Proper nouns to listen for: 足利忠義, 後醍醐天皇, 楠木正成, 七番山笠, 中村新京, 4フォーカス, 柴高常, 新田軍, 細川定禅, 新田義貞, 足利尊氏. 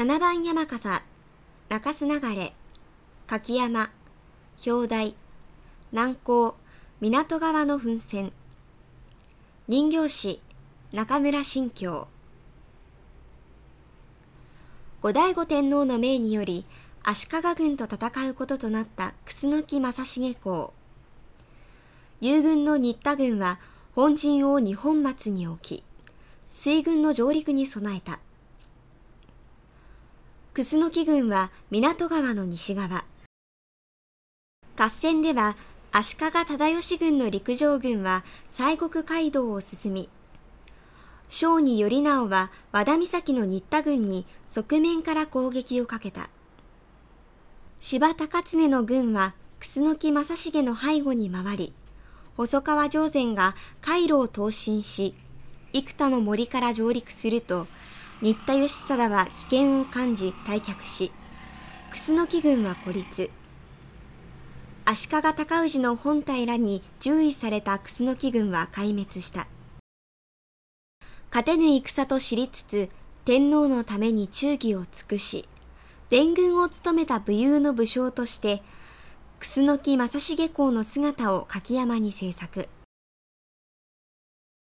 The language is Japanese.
7番山笠、中洲流れ、柿山、表題、南港、港側の噴泉。人形師、中村新京。後醍醐天皇の命により、足利軍と戦うこととなった楠木正成公。友軍の新田軍は本陣を二本松に置き、水軍の上陸に備えた。楠木軍は港川の西側。合戦では足利忠義軍の陸上軍は西国街道を進み、小児頼直は和田岬の新田軍に側面から攻撃をかけた。柴高常の軍は楠木正成の背後に回り、細川定禅が海路を東進し、幾多の森から上陸すると、新田義貞は危険を感じ退却し、楠木軍は孤立。足利尊氏の本隊らに従意された楠木軍は壊滅した。勝てぬ戦と知りつつ、天皇のために忠義を尽くし、連軍を務めた武勇の武将として、楠木正成公の姿を柿山に制作。